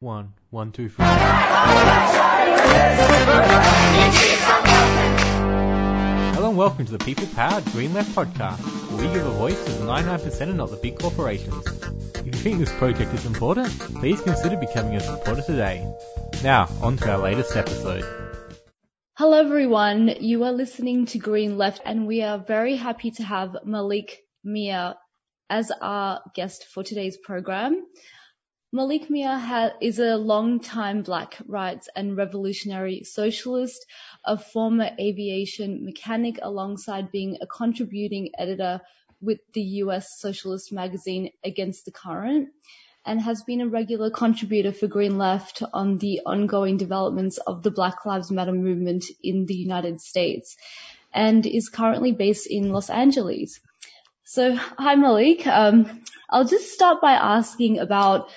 1, 2, 4. Hello and welcome to the people-powered Green Left podcast, where we give a voice to the 99% and not the big corporations. If you think this project is important, please consider becoming a supporter today. Now, on to our latest episode. Hello everyone, you are listening to Green Left and we are very happy to have Malik Mia as our guest for today's program. Malik Mia is a long-time Black rights and revolutionary socialist, a former aviation mechanic alongside being a contributing editor with the US socialist magazine Against the Current, and has been a regular contributor for Green Left on the ongoing developments of the Black Lives Matter movement in the United States, and is currently based in Los Angeles. So, hi Malik. I'll just start by asking about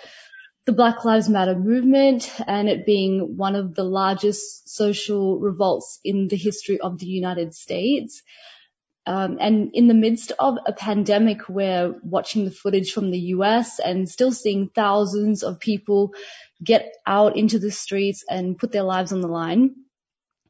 the Black Lives Matter movement and it being one of the largest social revolts in the history of the United States. And in the midst of a pandemic, we're watching the footage from the US and still seeing thousands of people get out into the streets and put their lives on the line.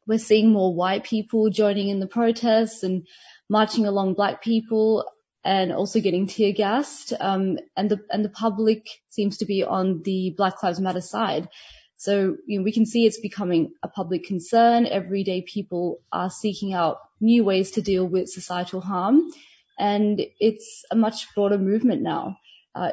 We're seeing more white people joining in the protests and marching along Black people, and also getting tear gassed, and the public seems to be on the Black Lives Matter side. So, we can see it's becoming a public concern. Everyday people are seeking out new ways to deal with societal harm, and it's a much broader movement now.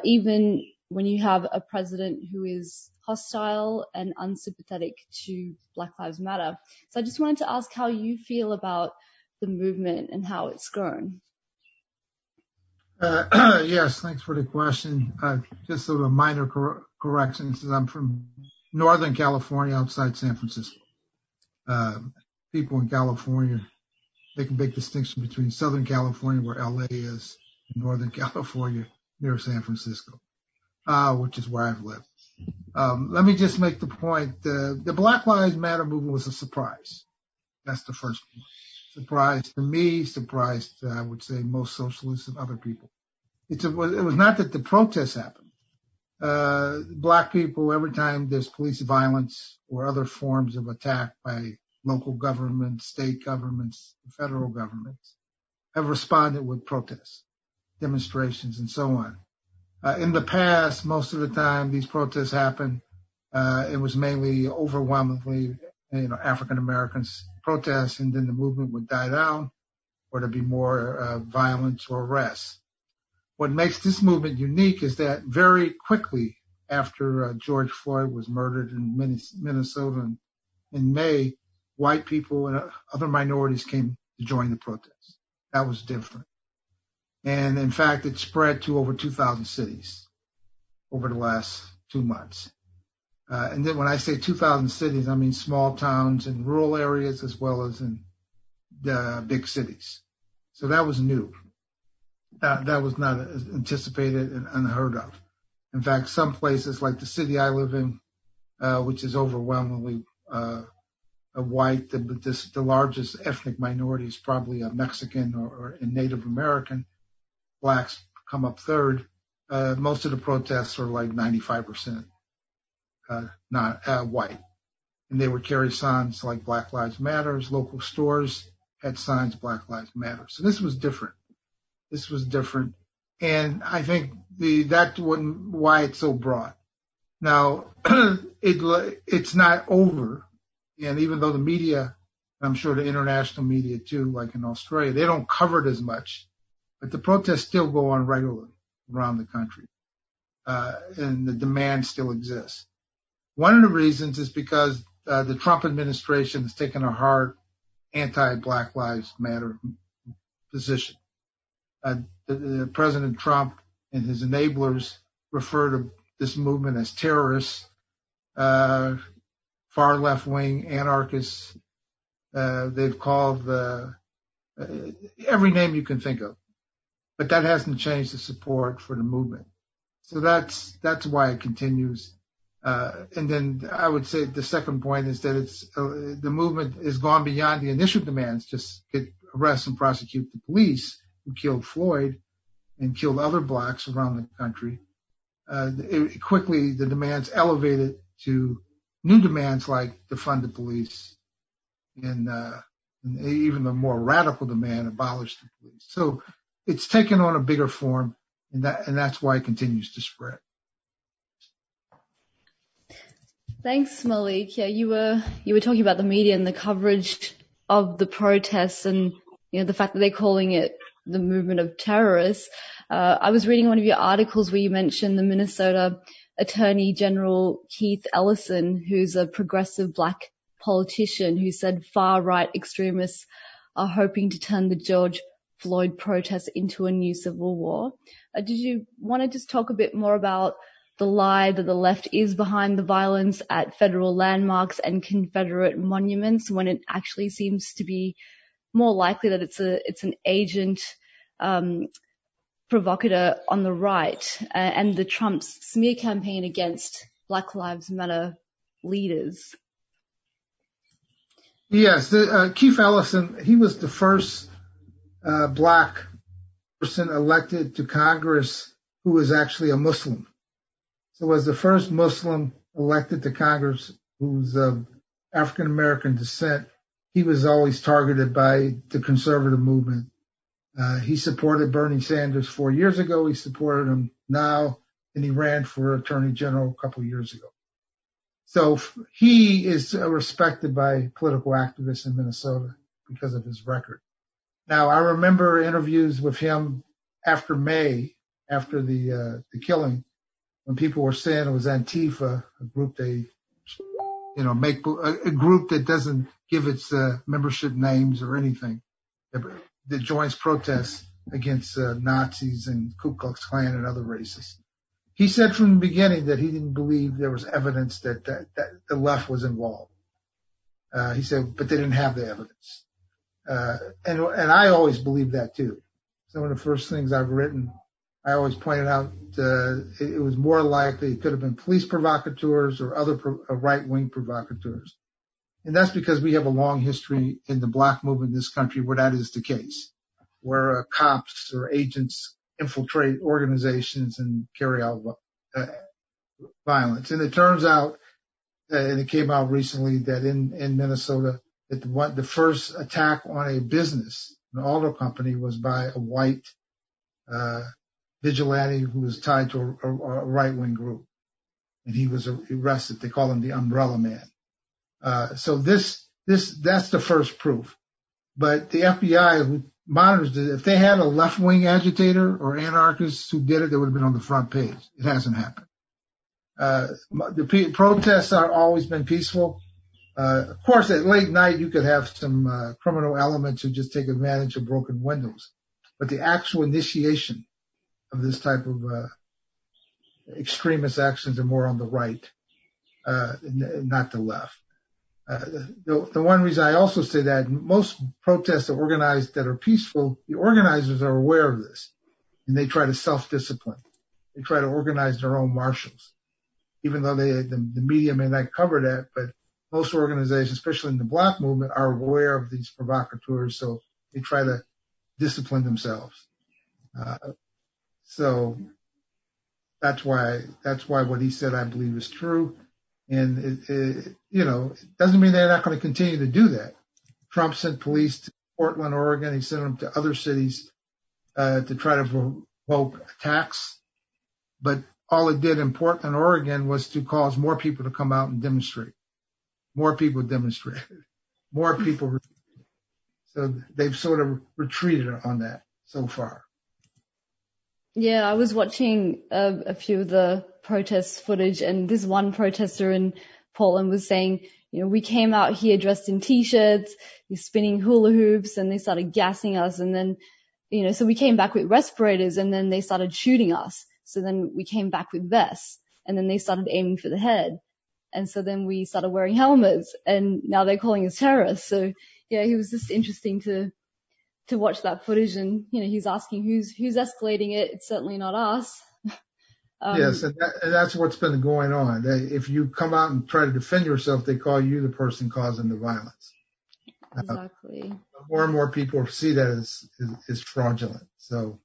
Even when you have a president who is hostile and unsympathetic to Black Lives Matter. So I just wanted to ask how you feel about the movement and how it's grown. Yes, thanks for the question. Just a minor correction, since I'm from Northern California outside San Francisco. People in California make a big distinction between Southern California, where LA is, and Northern California near San Francisco, which is where I've lived. Let me just make the point. The Black Lives Matter movement was a surprise. That's the first point. Surprise to me, surprise to, I would say, most socialists and other people. It was not that the protests happened. Black people, every time there's police violence or other forms of attack by local governments, state governments, federal governments, have responded with protests, demonstrations, and so on. In the past, most of the time these protests happened, it was mainly overwhelmingly African Americans protests, and then the movement would die down, or there'd be more violence or arrests. What makes this movement unique is that very quickly after George Floyd was murdered in Minnesota in May, white people and other minorities came to join the protests. That was different. And in fact, it spread to over 2,000 cities over the last 2 months. And then when I say 2,000 cities, I mean small towns and rural areas as well as in the big cities. So that was new. That was not anticipated and unheard of. In fact, some places like the city I live in, which is overwhelmingly white, the largest ethnic minority is probably a Mexican or a Native American. Blacks come up third. Most of the protests are like 95%. Not white. And they would carry signs like Black Lives Matter. Local stores had signs Black Lives Matter. So this was different. And I think that's why it's so broad. Now, it's not over. And even though the media, I'm sure the international media too, like in Australia, they don't cover it as much. But the protests still go on regularly around the country. And the demand still exists. One of the reasons is because the Trump administration has taken a hard anti-Black Lives Matter position. President Trump and his enablers refer to this movement as terrorists, far left-wing anarchists. They've called every name you can think of. But that hasn't changed the support for the movement. So that's why it continues. And then I would say the second point is that the movement has gone beyond the initial demands, just arrest and prosecute the police who killed Floyd and killed other blacks around the country. Quickly, the demands elevated to new demands like defund the police and even a more radical demand, abolish the police. So it's taken on a bigger form, and that's why it continues to spread. Thanks, Malik. Yeah, you were talking about the media and the coverage of the protests and, you know, the fact that they're calling it the movement of terrorists. I was reading one of your articles where you mentioned the Minnesota Attorney General Keith Ellison, who's a progressive black politician who said far-right extremists are hoping to turn the George Floyd protest into a new civil war. Did you want to just talk a bit more about the lie that the left is behind the violence at federal landmarks and Confederate monuments when it actually seems to be more likely that it's an agent provocateur on the right, and the Trump's smear campaign against Black Lives Matter leaders? Yes, Keith Ellison, he was the first black person elected to Congress who was actually a Muslim. So was the first Muslim elected to Congress who's of African-American descent. He was always targeted by the conservative movement. He supported Bernie Sanders 4 years ago. He supported him now, and he ran for attorney general a couple of years ago. So he is respected by political activists in Minnesota because of his record. Now, I remember interviews with him after May, after the killing, when people were saying it was Antifa, a group they, you know, make a group that doesn't give its membership names or anything, that joins protests against Nazis and Ku Klux Klan and other racists. He said from the beginning that he didn't believe there was evidence that the left was involved. He said, but they didn't have the evidence. And I always believed that too. Some of the first things I've written, I always pointed out it was more likely it could have been police provocateurs or other right-wing provocateurs. And that's because we have a long history in the black movement in this country where that is the case, where cops or agents infiltrate organizations and carry out violence. And it turns out, and it came out recently, that in Minnesota, that the first attack on a business, an auto company, was by a white vigilante who was tied to a right-wing group. And he was arrested. They call him the Umbrella Man. So that's the first proof. But the FBI, who monitors it, if they had a left-wing agitator or anarchist who did it, they would have been on the front page. It hasn't happened. The protests are always been peaceful. Of course, at late night, you could have some criminal elements who just take advantage of broken windows. But the actual initiation of this type of extremist actions are more on the right, not the left. The one reason I also say that most protests are organized that are peaceful. The organizers are aware of this, and they try to self-discipline. They try to organize their own marshals, even though the media may not cover that. But most organizations, especially in the black movement, are aware of these provocateurs, so they try to discipline themselves. So that's why what he said I believe is true. And, it doesn't mean they're not going to continue to do that. Trump sent police to Portland, Oregon. He sent them to other cities to try to provoke attacks. But all it did in Portland, Oregon was to cause more people to come out and demonstrate. More people demonstrated. More people. So they've sort of retreated on that so far. Yeah, I was watching a few of the protest footage, and this one protester in Portland was saying, you know, we came out here dressed in T-shirts, you're spinning hula hoops, and they started gassing us. And then, you know, so we came back with respirators, and then they started shooting us. So then we came back with vests, and then they started aiming for the head. And so then we started wearing helmets, and now they're calling us terrorists. So, yeah, it was just interesting to watch that footage, and you know, he's asking who's escalating it. It's certainly not us. Yes, and that's what's been going on. If you come out and try to defend yourself, they call you the person causing the violence. Exactly. More and more people see that as fraudulent. So,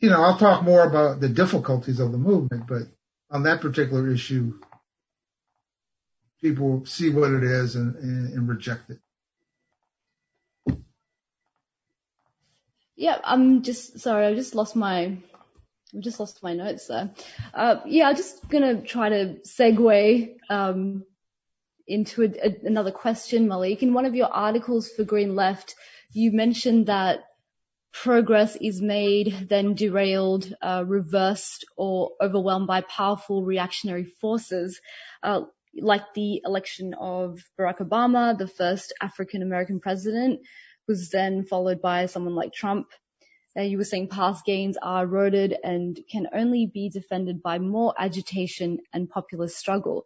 you know, I'll talk more about the difficulties of the movement, but on that particular issue, people see what it is and reject it. Yeah, I'm just sorry. I just lost my notes there. I'm just gonna try to segue into another question, Malik. In one of your articles for Green Left, you mentioned that progress is made, then derailed, reversed, or overwhelmed by powerful reactionary forces, like the election of Barack Obama, the first African American president, was then followed by someone like Trump. You were saying past gains are eroded and can only be defended by more agitation and populist struggle.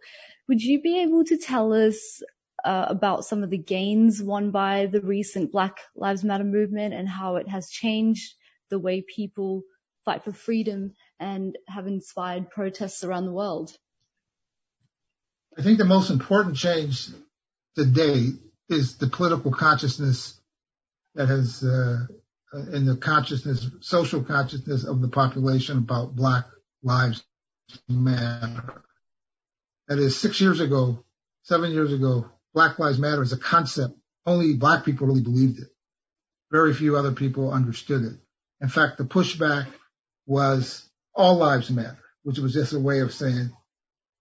Would you be able to tell us about some of the gains won by the recent Black Lives Matter movement and how it has changed the way people fight for freedom and have inspired protests around the world? I think the most important change today is the political consciousness that has, in the consciousness, social consciousness of the population about Black Lives Matter. That is, 7 years ago, Black Lives Matter is a concept. Only Black people really believed it. Very few other people understood it. In fact, the pushback was all lives matter, which was just a way of saying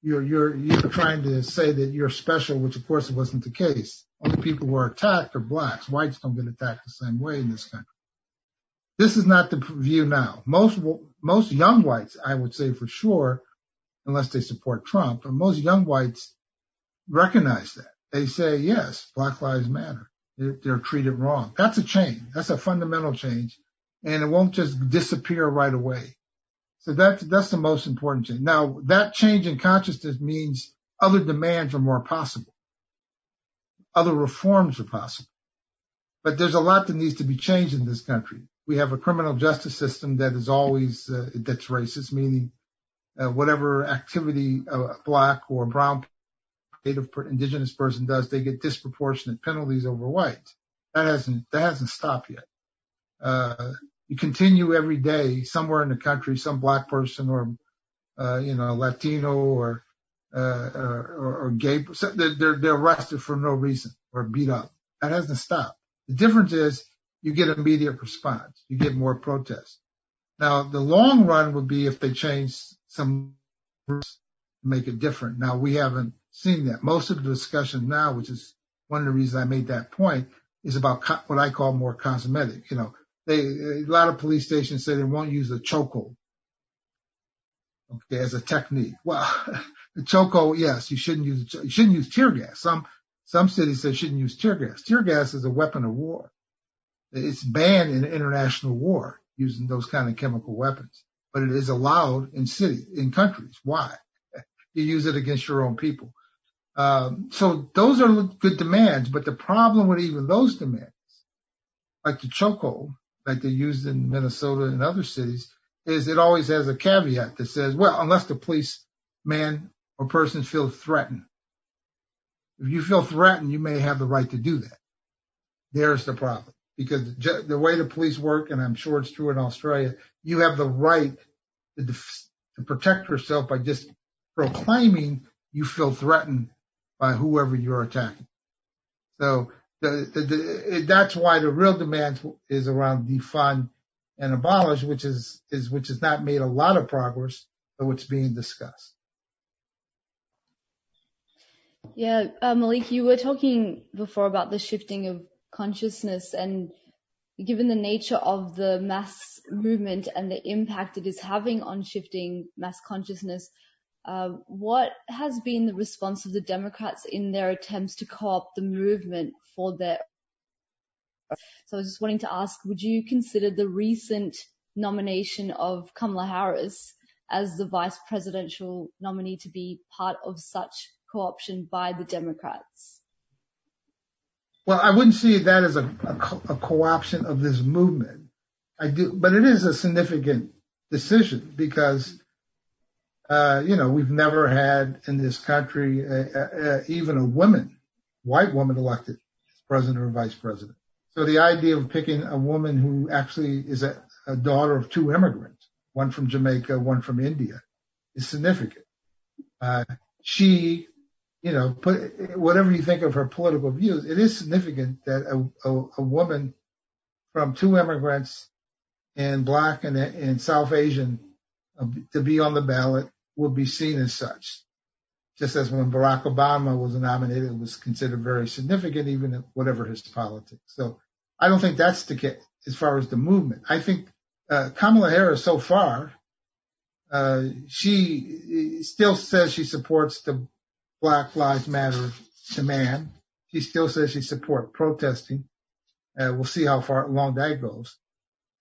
you're trying to say that you're special, which of course wasn't the case. Only people who are attacked are Blacks. Whites don't get attacked the same way in this country. This is not the view now. Most young whites, I would say for sure, unless they support Trump, but most young whites recognize that. They say, yes, Black Lives Matter. They're treated wrong. That's a change. That's a fundamental change. And it won't just disappear right away. So that's the most important change. Now, that change in consciousness means other demands are more possible. Other reforms are possible. But there's a lot that needs to be changed in this country. We have a criminal justice system that is always, that's racist, meaning whatever activity a Black or brown native indigenous person does, they get disproportionate penalties over whites. That hasn't stopped yet. You continue every day somewhere in the country, some Black person or, Latino or gay, they're arrested for no reason or beat up. That hasn't stopped. The difference is you get immediate response. You get more protests. Now, the long run would be if they change some rules to make it different. Now, we haven't seen that. Most of the discussion now, which is one of the reasons I made that point, is about what I call more cosmetic. You know, a lot of police stations say they won't use a chokehold, as a technique. Well, the chokehold, yes, you shouldn't use tear gas. Some cities say you shouldn't use tear gas. Tear gas is a weapon of war. It's banned in international war using those kind of chemical weapons, but it is allowed in countries. Why? You use it against your own people. So those are good demands, but the problem with even those demands, like the chokehold, like they used in Minnesota and other cities, is it always has a caveat that says, well, unless the policeman or person feels threatened. If you feel threatened, you may have the right to do that. There's the problem. Because the way the police work, and I'm sure it's true in Australia, you have the right to protect yourself by just proclaiming you feel threatened by whoever you're attacking. So that's why the real demand is around defund and abolish, which has not made a lot of progress, though it's being discussed. Yeah, Malik, you were talking before about the shifting of consciousness, and given the nature of the mass movement and the impact it is having on shifting mass consciousness, what has been the response of the Democrats in their attempts to co-opt the movement for their? So I was just wanting to ask, would you consider the recent nomination of Kamala Harris as the vice presidential nominee to be part of such co-option by the Democrats? Well, I wouldn't see that as a co-option of this movement. I do, but it is a significant decision because, we've never had in this country even a white woman elected as president or vice president. So the idea of picking a woman who actually is a daughter of two immigrants, one from Jamaica, one from India, is significant. She, you know, put whatever you think of her political views, it is significant that a woman from two immigrants and black and South Asian to be on the ballot would be seen as such. Just as when Barack Obama was nominated, it was considered very significant, even whatever his politics. So I don't think that's the case as far as the movement. I think Kamala Harris so far, she still says she supports the Black Lives Matter demand. She still says she supports protesting. We'll see how far along that goes.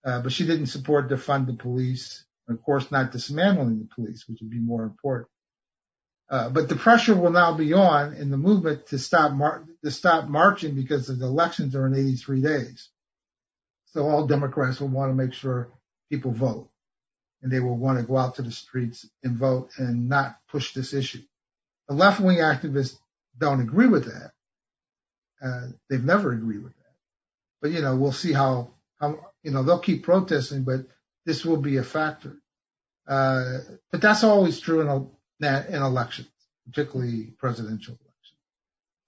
But she didn't support defund the police, and of course not dismantling the police, which would be more important. But the pressure will now be on in the movement to stop marching because the elections are in 83 days. So all Democrats will want to make sure people vote, and they will want to go out to the streets and vote and not push this issue. The left-wing activists don't agree with that. They've never agreed with that. But, you know, we'll see how you know, they'll keep protesting, but this will be a factor. But that's always true in elections, particularly presidential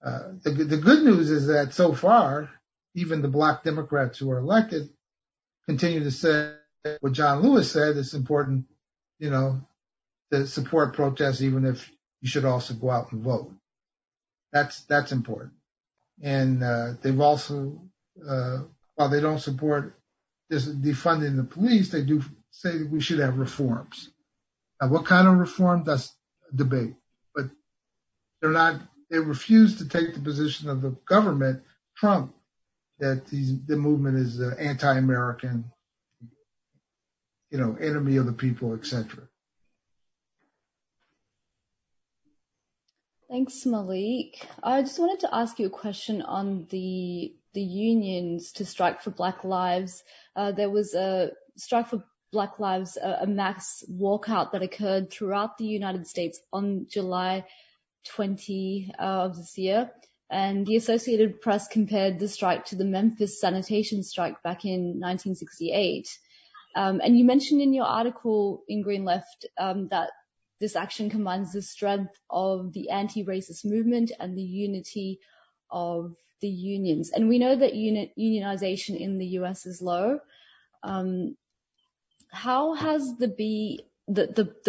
elections. The good news is that so far, even the black Democrats who are elected continue to say what John Lewis said, it's important, you know, to support protests, even if you should also go out and vote. That's important. And they've also, while they don't support this defunding the police, they do say that we should have reforms. Now, what kind of reform? That's debate, but they refuse to take the position of the government, Trump, that the movement is anti-American, you know, enemy of the people, etc. Thanks, Malik. I just wanted to ask you a question on the unions to strike for Black Lives. There was a strike for Black Lives, a mass walkout that occurred throughout the United States on July 20 of this year. And the Associated Press compared the strike to the Memphis sanitation strike back in 1968. And you mentioned in your article in Green Left that this action combines the strength of the anti-racist movement and the unity of the unions. And we know that unionization in the US is low. How has the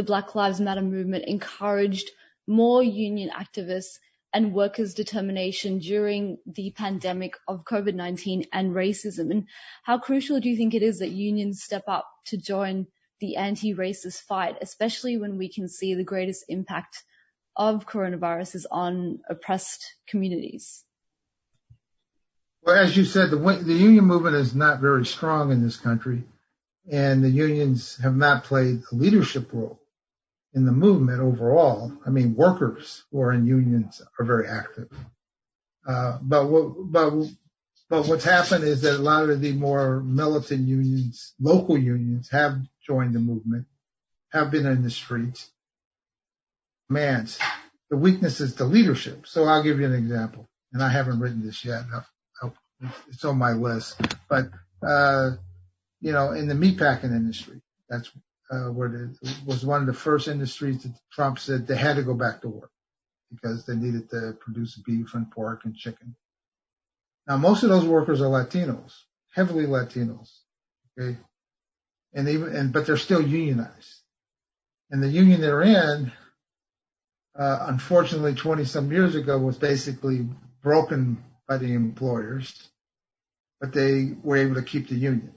Black Lives Matter movement encouraged more union activists and workers' determination during the pandemic of COVID-19 and racism? And how crucial do you think it is that unions step up to join the anti-racist fight, especially when we can see the greatest impact of coronavirus is on oppressed communities? Well, as you said, the union movement is not very strong in this country. And the unions have not played a leadership role in the movement overall. I mean, workers who are in unions are very active. But what's happened is that a lot of the more militant unions, local unions, have joined the movement, have been in the streets. The weakness is the leadership. So I'll give you an example. And I haven't written this yet. It's on my list. But, you know, in the meatpacking industry, that's where it was one of the first industries that Trump said they had to go back to work because they needed to produce beef and pork and chicken. Now, most of those workers are Latinos, heavily Latinos, okay? But they're still unionized. And the union they're in, unfortunately, 20-some years ago was basically broken by the employers, but they were able to keep the union.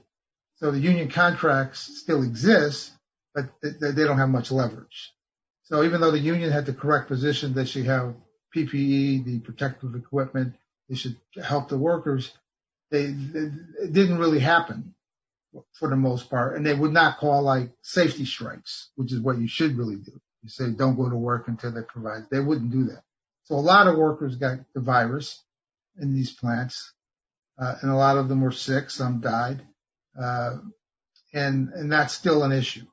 So the union contracts still exist, but they don't have much leverage. So even though the union had the correct position that should have PPE, the protective equipment, they should help the workers, it didn't really happen for the most part. And they would not call like safety strikes, which is what you should really do. You say, don't go to work until they provide. They wouldn't do that. So a lot of workers got the virus in these plants, and a lot of them were sick. Some died. And that's still an issue.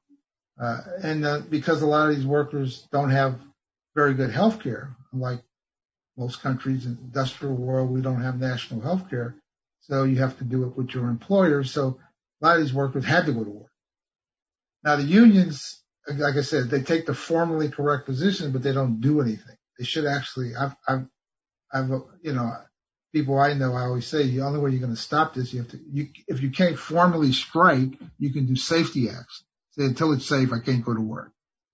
Because a lot of these workers don't have very good health care, like most countries in the industrial world, we don't have national health care. So you have to do it with your employer. So a lot of these workers had to go to work. Now the unions like I said, they take the formally correct position, but they don't do anything. They should actually, people I know, I always say, the only way you're going to stop this, if you can't formally strike, you can do safety acts. Say, until it's safe, I can't go to work.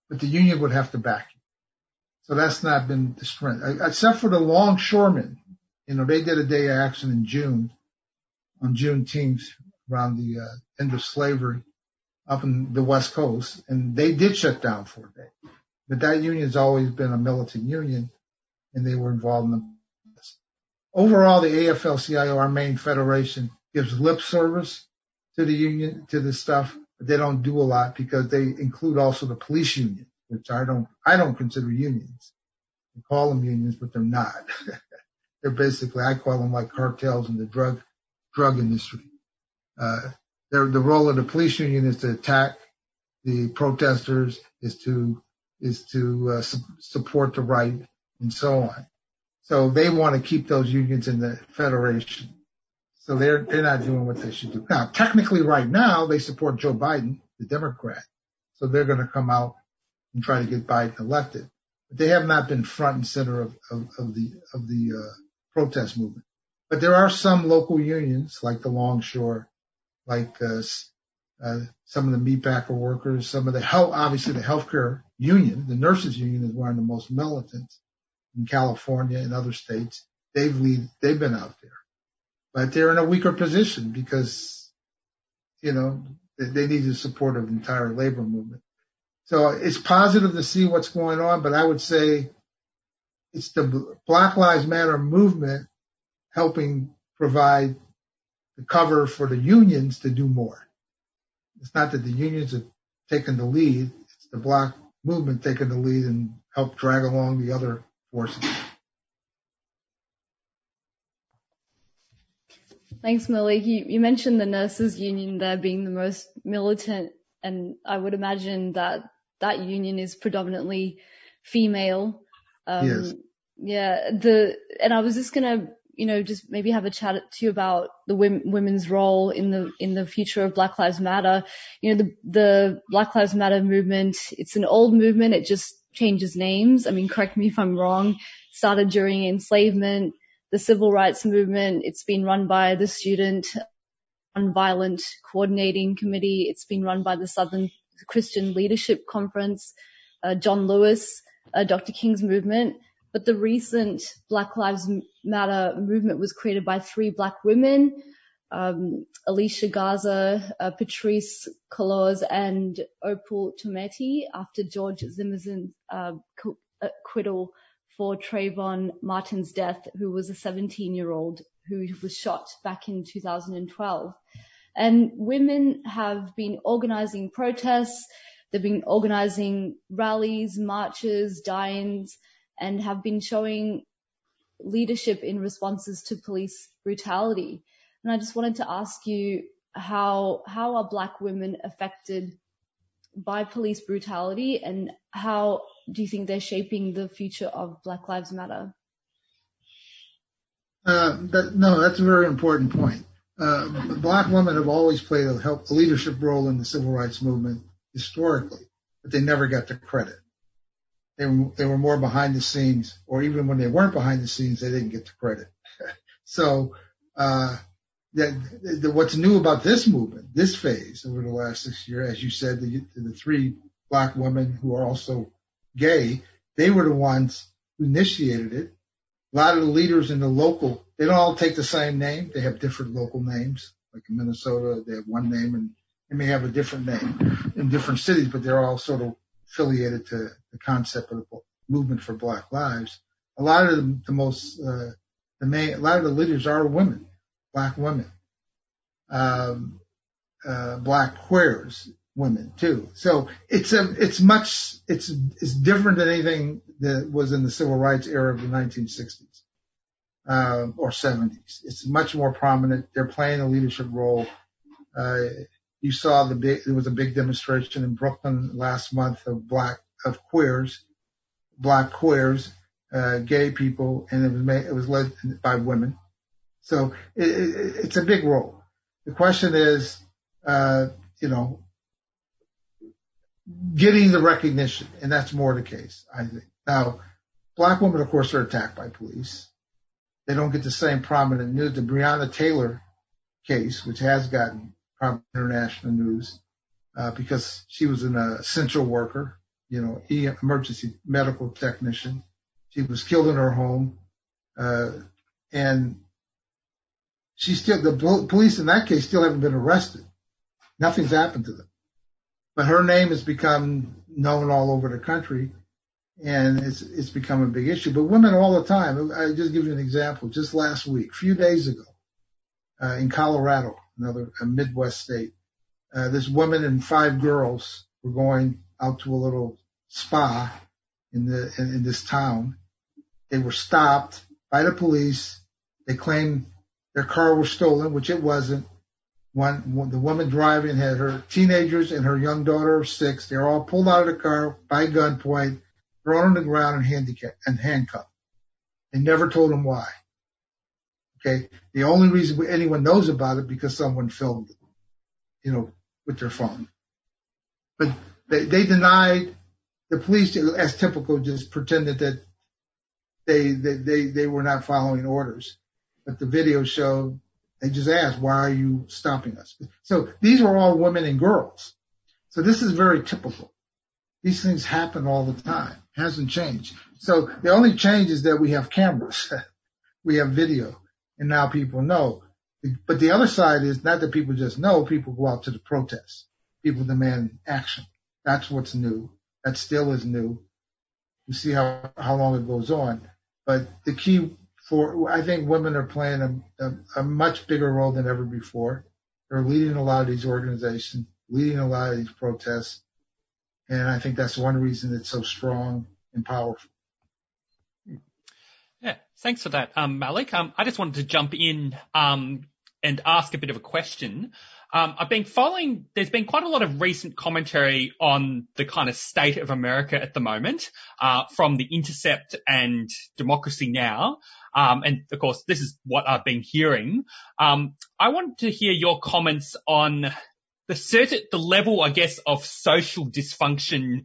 But the union would have to back you. So that's not been the strength, except for the longshoremen. You know, they did a day of action in June, on Juneteenth, around the end of slavery up in the West Coast, and they did shut down for a day. But that union's always been a militant union, and they were involved in this. Overall, the AFL-CIO, our main federation, gives lip service to the union, to this stuff, but they don't do a lot because they include also the police union, which I don't consider unions. They call them unions, but they're not. They're basically, I call them like cartels in the drug industry. The role of the police union is to attack the protesters, is to support the right, and so on. So they want to keep those unions in the federation. So they're not doing what they should do. Now, technically right now, they support Joe Biden, the Democrat. So they're going to come out and try to get Biden elected. But they have not been front and center of the protest movement. But there are some local unions, like the Longshore, like some of the meatpacker workers, some of the obviously the healthcare union, the nurses union is one of the most militant in California and other states. They've been out there, but they're in a weaker position because, you know, they need the support of the entire labor movement. So it's positive to see what's going on, but I would say it's the Black Lives Matter movement helping provide the cover for the unions to do more. It's not that the unions have taken the lead. It's the Black movement taking the lead and help drag along the other forces. Thanks, Malik. You mentioned the nurses union there being the most militant, and I would imagine that union is predominantly female. Yes. Yeah. And I was just going to, you know, just maybe have a chat to you about the women's role in the future of Black Lives Matter. You know, the Black Lives Matter movement, it's an old movement. It just changes names. I mean, correct me if I'm wrong. Started during enslavement, the civil rights movement. It's been run by the Student Nonviolent Coordinating Committee. It's been run by the Southern Christian Leadership Conference, John Lewis, Dr. King's movement. But the recent Black Lives Matter movement was created by three Black women, Alicia Garza, Patrisse Cullors, and Opal Tometi, after George Zimmerman's acquittal for Trayvon Martin's death, who was a 17-year-old who was shot back in 2012. And women have been organizing protests. They've been organizing rallies, marches, dines, and have been showing leadership in responses to police brutality. And I just wanted to ask you, how are Black women affected by police brutality, and how do you think they're shaping the future of Black Lives Matter? That's a very important point. Black women have always played a leadership role in the civil rights movement historically, but they never got the credit. They were more behind the scenes, or even when they weren't behind the scenes, they didn't get the credit. So what's new about this movement, this phase over the last 6 years, as you said, the three Black women who are also gay, they were the ones who initiated it. A lot of the leaders in the local, they don't all take the same name. They have different local names. Like in Minnesota, they have one name, and they may have a different name in different cities, but they're all sort of affiliated to the concept of the movement for Black lives. A lot of a lot of the leaders are women, Black women, Black queers, women too. So it's different than anything that was in the civil rights era of the 1960s, or 70s. It's much more prominent. They're playing a leadership role. You saw there was a big demonstration in Brooklyn last month of black queers, gay people, and it was led by women. So it's a big role. The question is, getting the recognition, and that's more the case, I think. Now, black women, of course, are attacked by police. They don't get the same prominent news. The Breonna Taylor case, which has gotten prominent international news, because she was an essential worker, emergency medical technician. She was killed in her home, and the police in that case still haven't been arrested. Nothing's happened to them. But her name has become known all over the country, and it's become a big issue. But women all the time. I just give you an example. Just last week, a few days ago, in Colorado, a Midwest state, this woman and five girls were going out to a little spa in this town. They were stopped by the police. They claimed their car was stolen, which it wasn't. The woman driving had her teenagers and her young daughter of 6. They were all pulled out of the car by gunpoint, thrown on the ground and handcuffed. They never told them why. Okay. The only reason anyone knows about it because someone filmed it, with their phone. But they denied the police, as typical, just pretended that they were not following orders. But the video showed they just asked, why are you stopping us? So these were all women and girls. So this is very typical. These things happen all the time. It hasn't changed. So the only change is that we have cameras. We have video. And now people know. But the other side is not that people just know. People go out to the protests. People demand action. That's what's new. That still is new. We see how long it goes on. But the key... I think women are playing a much bigger role than ever before. They're leading a lot of these organizations, leading a lot of these protests. And I think that's one reason it's so strong and powerful. Yeah, thanks for that, Malik. I just wanted to jump in and ask a bit of a question. I've been following, there's been quite a lot of recent commentary on the kind of state of America at the moment, from The Intercept and Democracy Now. And of course, this is what I've been hearing. I wanted to hear your comments on the level, I guess, of social dysfunction,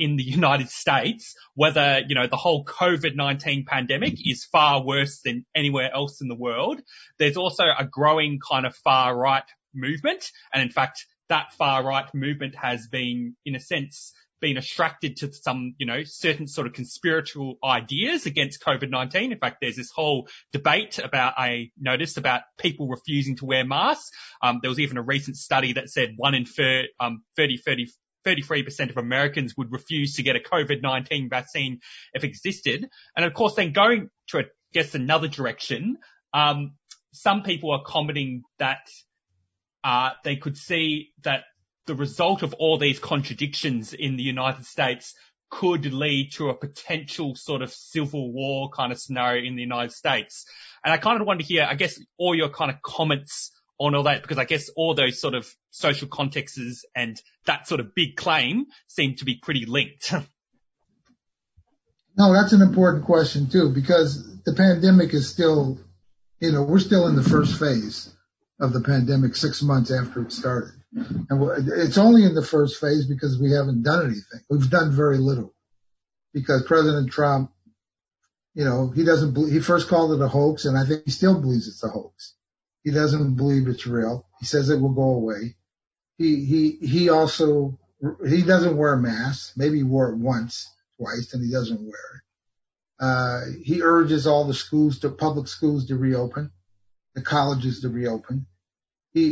in the United States, whether, the whole COVID-19 pandemic is far worse than anywhere else in the world. There's also a growing kind of far-right movement. And in fact, that far right movement has been, in a sense, been attracted to some, certain sort of conspiratorial ideas against COVID-19. In fact, there's this whole debate about people refusing to wear masks. There was even a recent study that said 33% of Americans would refuse to get a COVID-19 vaccine if existed. And of course, then going to, I guess, another direction, some people are commenting that they could see that the result of all these contradictions in the United States could lead to a potential sort of civil war kind of scenario in the United States. And I kind of want to hear, I guess, all your kind of comments on all that, because I guess all those sort of social contexts and that sort of big claim seem to be pretty linked. No, that's an important question too, because the pandemic is still, we're still in the first phase of the pandemic 6 months after it started. And it's only in the first phase because we haven't done anything. We've done very little because President Trump, he first called it a hoax, and I think he still believes it's a hoax. He doesn't believe it's real. He says it will go away. He doesn't wear masks. Maybe he wore it twice, and he doesn't wear it. He urges all the public schools to reopen, the colleges to reopen. If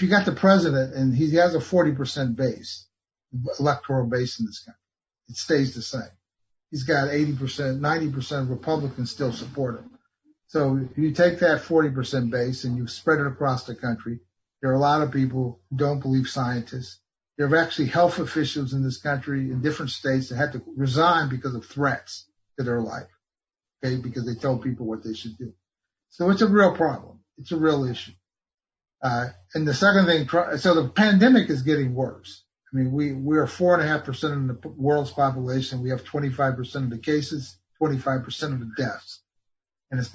you got the president, and he has a 40% electoral base in this country, it stays the same. He's got 80%, 90% of Republicans still support him. So if you take that 40% base and you spread it across the country, there are a lot of people who don't believe scientists. There are actually health officials in this country in different states that had to resign because of threats to their life, okay, because they told people what they should do. So it's a real problem. It's a real issue. And the second thing, so the pandemic is getting worse. I mean, we are 4.5% of the world's population. We have 25% of the cases, 25% of the deaths, and it's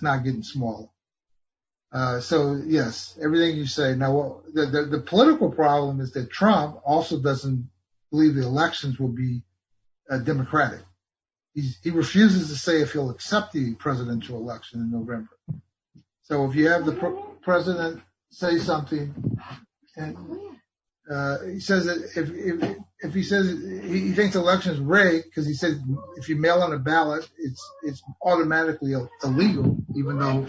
not getting smaller. So, yes, everything you say. Now, the political problem is that Trump also doesn't believe the elections will be democratic. He refuses to say if he'll accept the presidential election in November. So if you have the president say something, and he says that if he says he thinks the election's rigged because he said if you mail in a ballot, it's automatically illegal, even though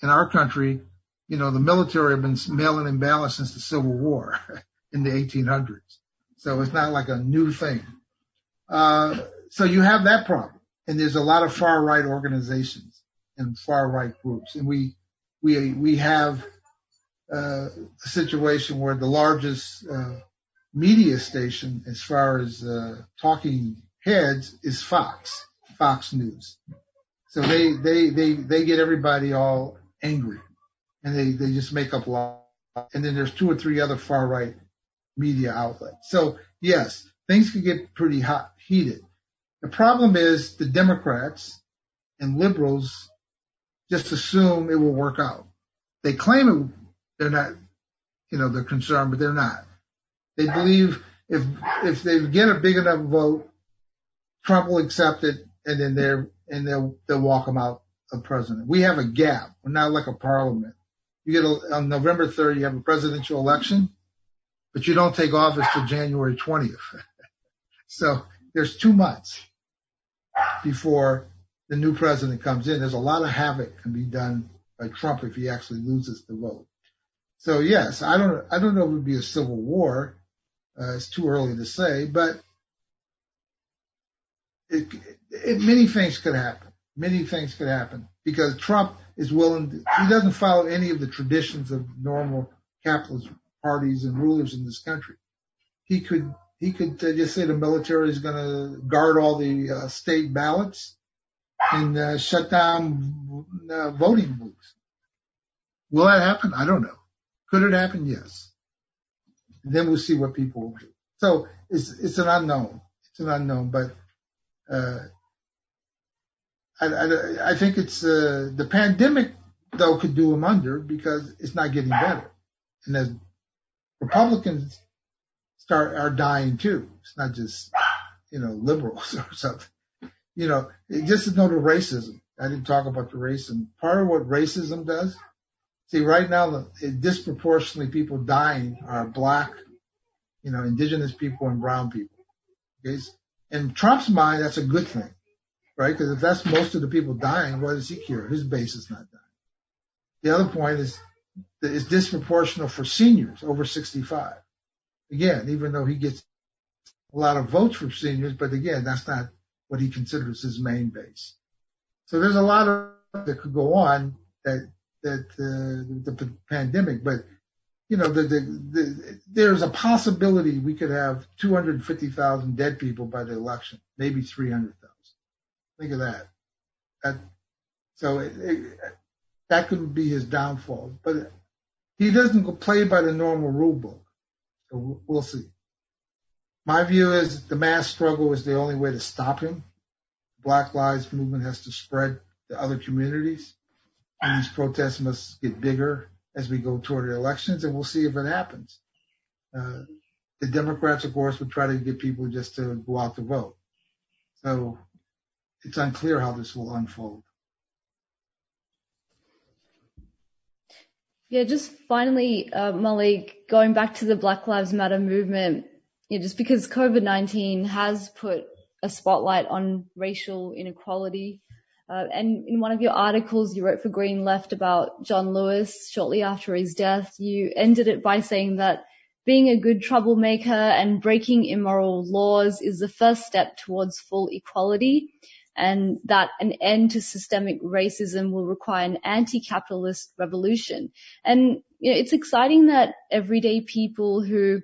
in our country, you know, the military have been mailing in ballots since the Civil War in the 1800s. So it's not like a new thing. So you have that problem. And there's a lot of far right organizations and far right groups. And we have a situation where the largest media station as far as talking heads is Fox News. So they get everybody all angry, and they just make up lies. And then there's two or three other far right media outlets. So yes, things can get pretty heated. The problem is the Democrats and liberals just assume it will work out. They claim it. They're not, you know, they're concerned, but they're not. They believe if they get a big enough vote, Trump will accept it, and then they'll walk him out of president. We have a gap. We're not like a parliament. You get on November 3rd, you have a presidential election, but you don't take office till January 20th. So there's 2 months before the new president comes in. There's a lot of havoc can be done by Trump if he actually loses the vote. So yes, I don't know if it would be a civil war. It's too early to say, but many things could happen. Many things could happen because Trump is willing he doesn't follow any of the traditions of normal capitalist parties and rulers in this country. He could just say the military is going to guard all the state ballots and shut down voting booths. Will that happen? I don't know. Could it happen? Yes. And then we'll see what people will do. So it's an unknown. It's an unknown, but I think it's the pandemic, though, could do him under because it's not getting better. And as Republicans are dying, too. It's not just, you know, liberals or something. You know, just to know the racism. I didn't talk about the racism. Part of what racism does, see, right now, disproportionately people dying are black, you know, indigenous people and brown people. Okay? In Trump's mind, that's a good thing, right? Because if that's most of the people dying, what does he care? His base is not dying. The other point is that it's disproportional for seniors over 65. Again, even though he gets a lot of votes from seniors, but again, that's not what he considers his main base. So there's a lot of that could go on that the pandemic, but you know, there's a possibility we could have 250,000 dead people by the election, maybe 300,000. Think of that. That could be his downfall. But he doesn't play by the normal rule book. So we'll see. My view is the mass struggle is the only way to stop him. The Black Lives Movement has to spread to other communities. And these protests must get bigger as we go toward the elections, and we'll see if it happens. The Democrats, of course, would try to get people just to go out to vote. So it's unclear how this will unfold. Yeah, just finally, Malik, going back to the Black Lives Matter movement, you know, just because COVID-19 has put a spotlight on racial inequality, and in one of your articles you wrote for Green Left about John Lewis shortly after his death, you ended it by saying that being a good troublemaker and breaking immoral laws is the first step towards full equality, and that an end to systemic racism will require an anti-capitalist revolution. And you know, it's exciting that everyday people who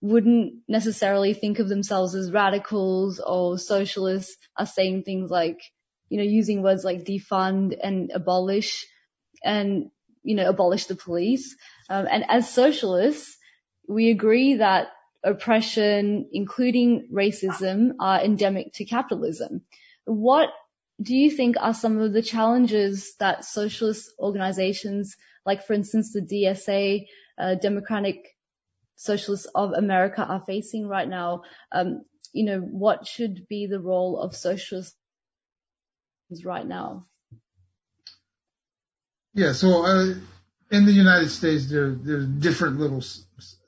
wouldn't necessarily think of themselves as radicals or socialists are saying things like, you know, using words like defund and, you know, abolish the police. And as socialists, we agree that oppression, including racism, are endemic to capitalism. What do you think are some of the challenges that socialist organizations, like, for instance, the DSA, Democratic Socialists of America, are facing right now? You know, what should be the role of socialists right now? Yeah, so in the United States, there's different little,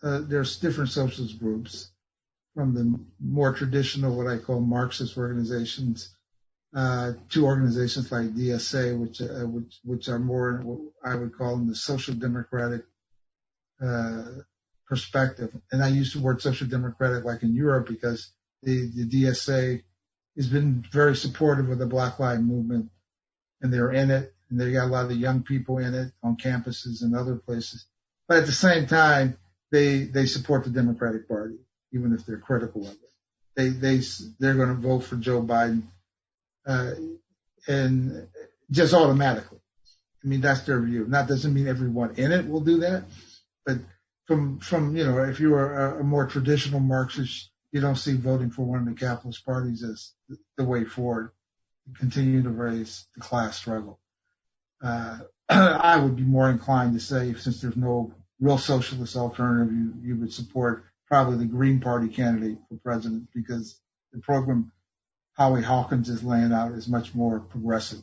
there's different socialist groups, from the more traditional, what I call Marxist organizations, to organizations like DSA, which are more what I would call in the social democratic perspective. And I use the word social democratic like in Europe, because the DSA has been very supportive of the Black Lives Movement, and they're in it, and they got a lot of the young people in it on campuses and other places. But at the same time, they support the Democratic Party, even if they're critical of it. They're going to vote for Joe Biden, and just automatically. I mean, that's their view. That doesn't mean everyone in it will do that, but from you know, if you are a more traditional Marxist, you don't see voting for one of the capitalist parties as the way forward. Continue to raise the class struggle. I would be more inclined to say, since there's no real socialist alternative, you would support probably the Green Party candidate for president, because the program Howie Hawkins is laying out is much more progressive.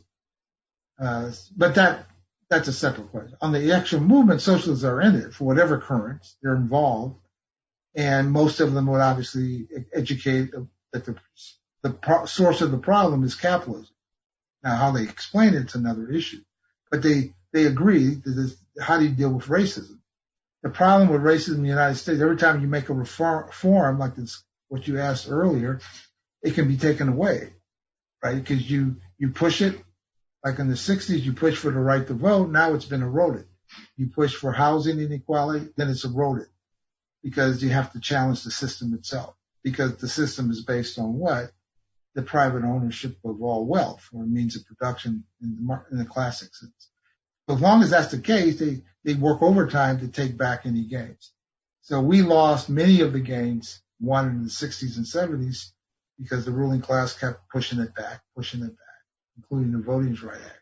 But that's a separate question. On the actual movement, socialists are in it for whatever currents. They're involved, and most of them would obviously educate that the source of the problem is capitalism. Now, how they explain it's another issue. But they agree that this, how do you deal with racism? The problem with racism in the United States, every time you make a reform like this, what you asked earlier, it can be taken away, right? Because you push it, like in the 60s, you push for the right to vote. Now it's been eroded. You push for housing inequality, then it's eroded, because you have to challenge the system itself, because the system is based on what? The private ownership of all wealth, or means of production in the classic sense. But as long as that's the case, they work overtime to take back any gains. So we lost many of the gains won in the 60s and 70s because the ruling class kept pushing it back, including the Voting Rights Act.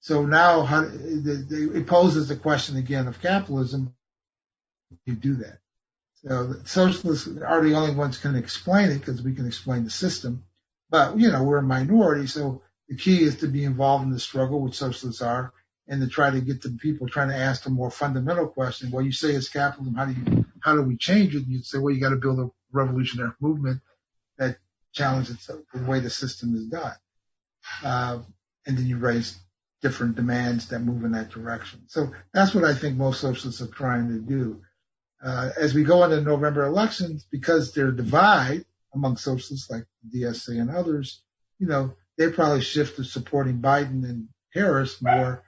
So now it poses the question again of capitalism. You do that. So the socialists are the only ones who can explain it, because we can explain the system. But, you know, we're a minority, so the key is to be involved in the struggle, which socialists are, and to try to get the people, trying to ask the more fundamental question. Well, you say it's capitalism. How do we change it? And you say, well, you got to build a revolutionary movement that challenges the way the system is done. And then you raise different demands that move in that direction. So that's what I think most socialists are trying to do. As we go into November elections, because they're divided among socialists like DSA and others, you know, they probably shift to supporting Biden and Harris more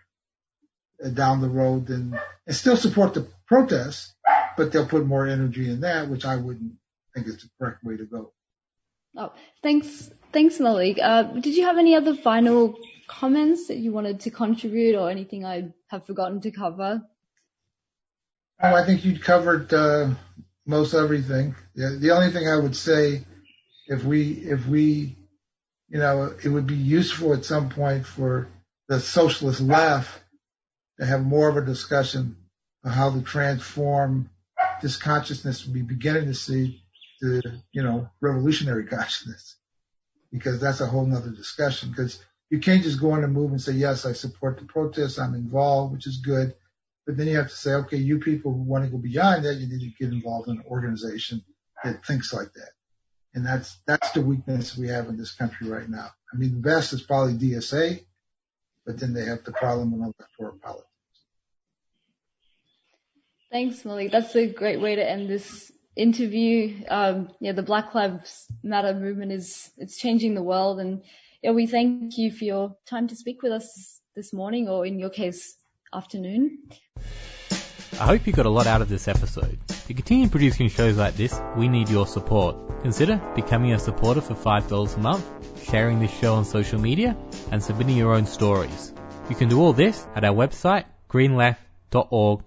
down the road than, and still support the protests, but they'll put more energy in that, which I wouldn't think is the correct way to go. Oh, thanks, Malik. Did you have any other final comments that you wanted to contribute, or anything I have forgotten to cover? Oh, I think you covered most everything. The only thing I would say, if we, you know, it would be useful at some point for the socialist left to have more of a discussion on how to transform this consciousness we're beginning to see to, you know, revolutionary consciousness, because that's a whole nother discussion. Because you can't just go in a move and say, yes, I support the protests, I'm involved, which is good. But then you have to say, okay, you people who want to go beyond that, you need to get involved in an organization that thinks like that. And that's the weakness we have in this country right now. I mean, the best is probably DSA, but then they have the problem in electoral politics. Thanks, Malik. That's a great way to end this interview. The Black Lives Matter movement it's changing the world, and we thank you for your time to speak with us this morning, or in your case, afternoon. I hope you got a lot out of this episode. To continue producing shows like this, we need your support. Consider becoming a supporter for $5 a month, sharing this show on social media, and submitting your own stories. You can do all this at our website, greenleft.org.au.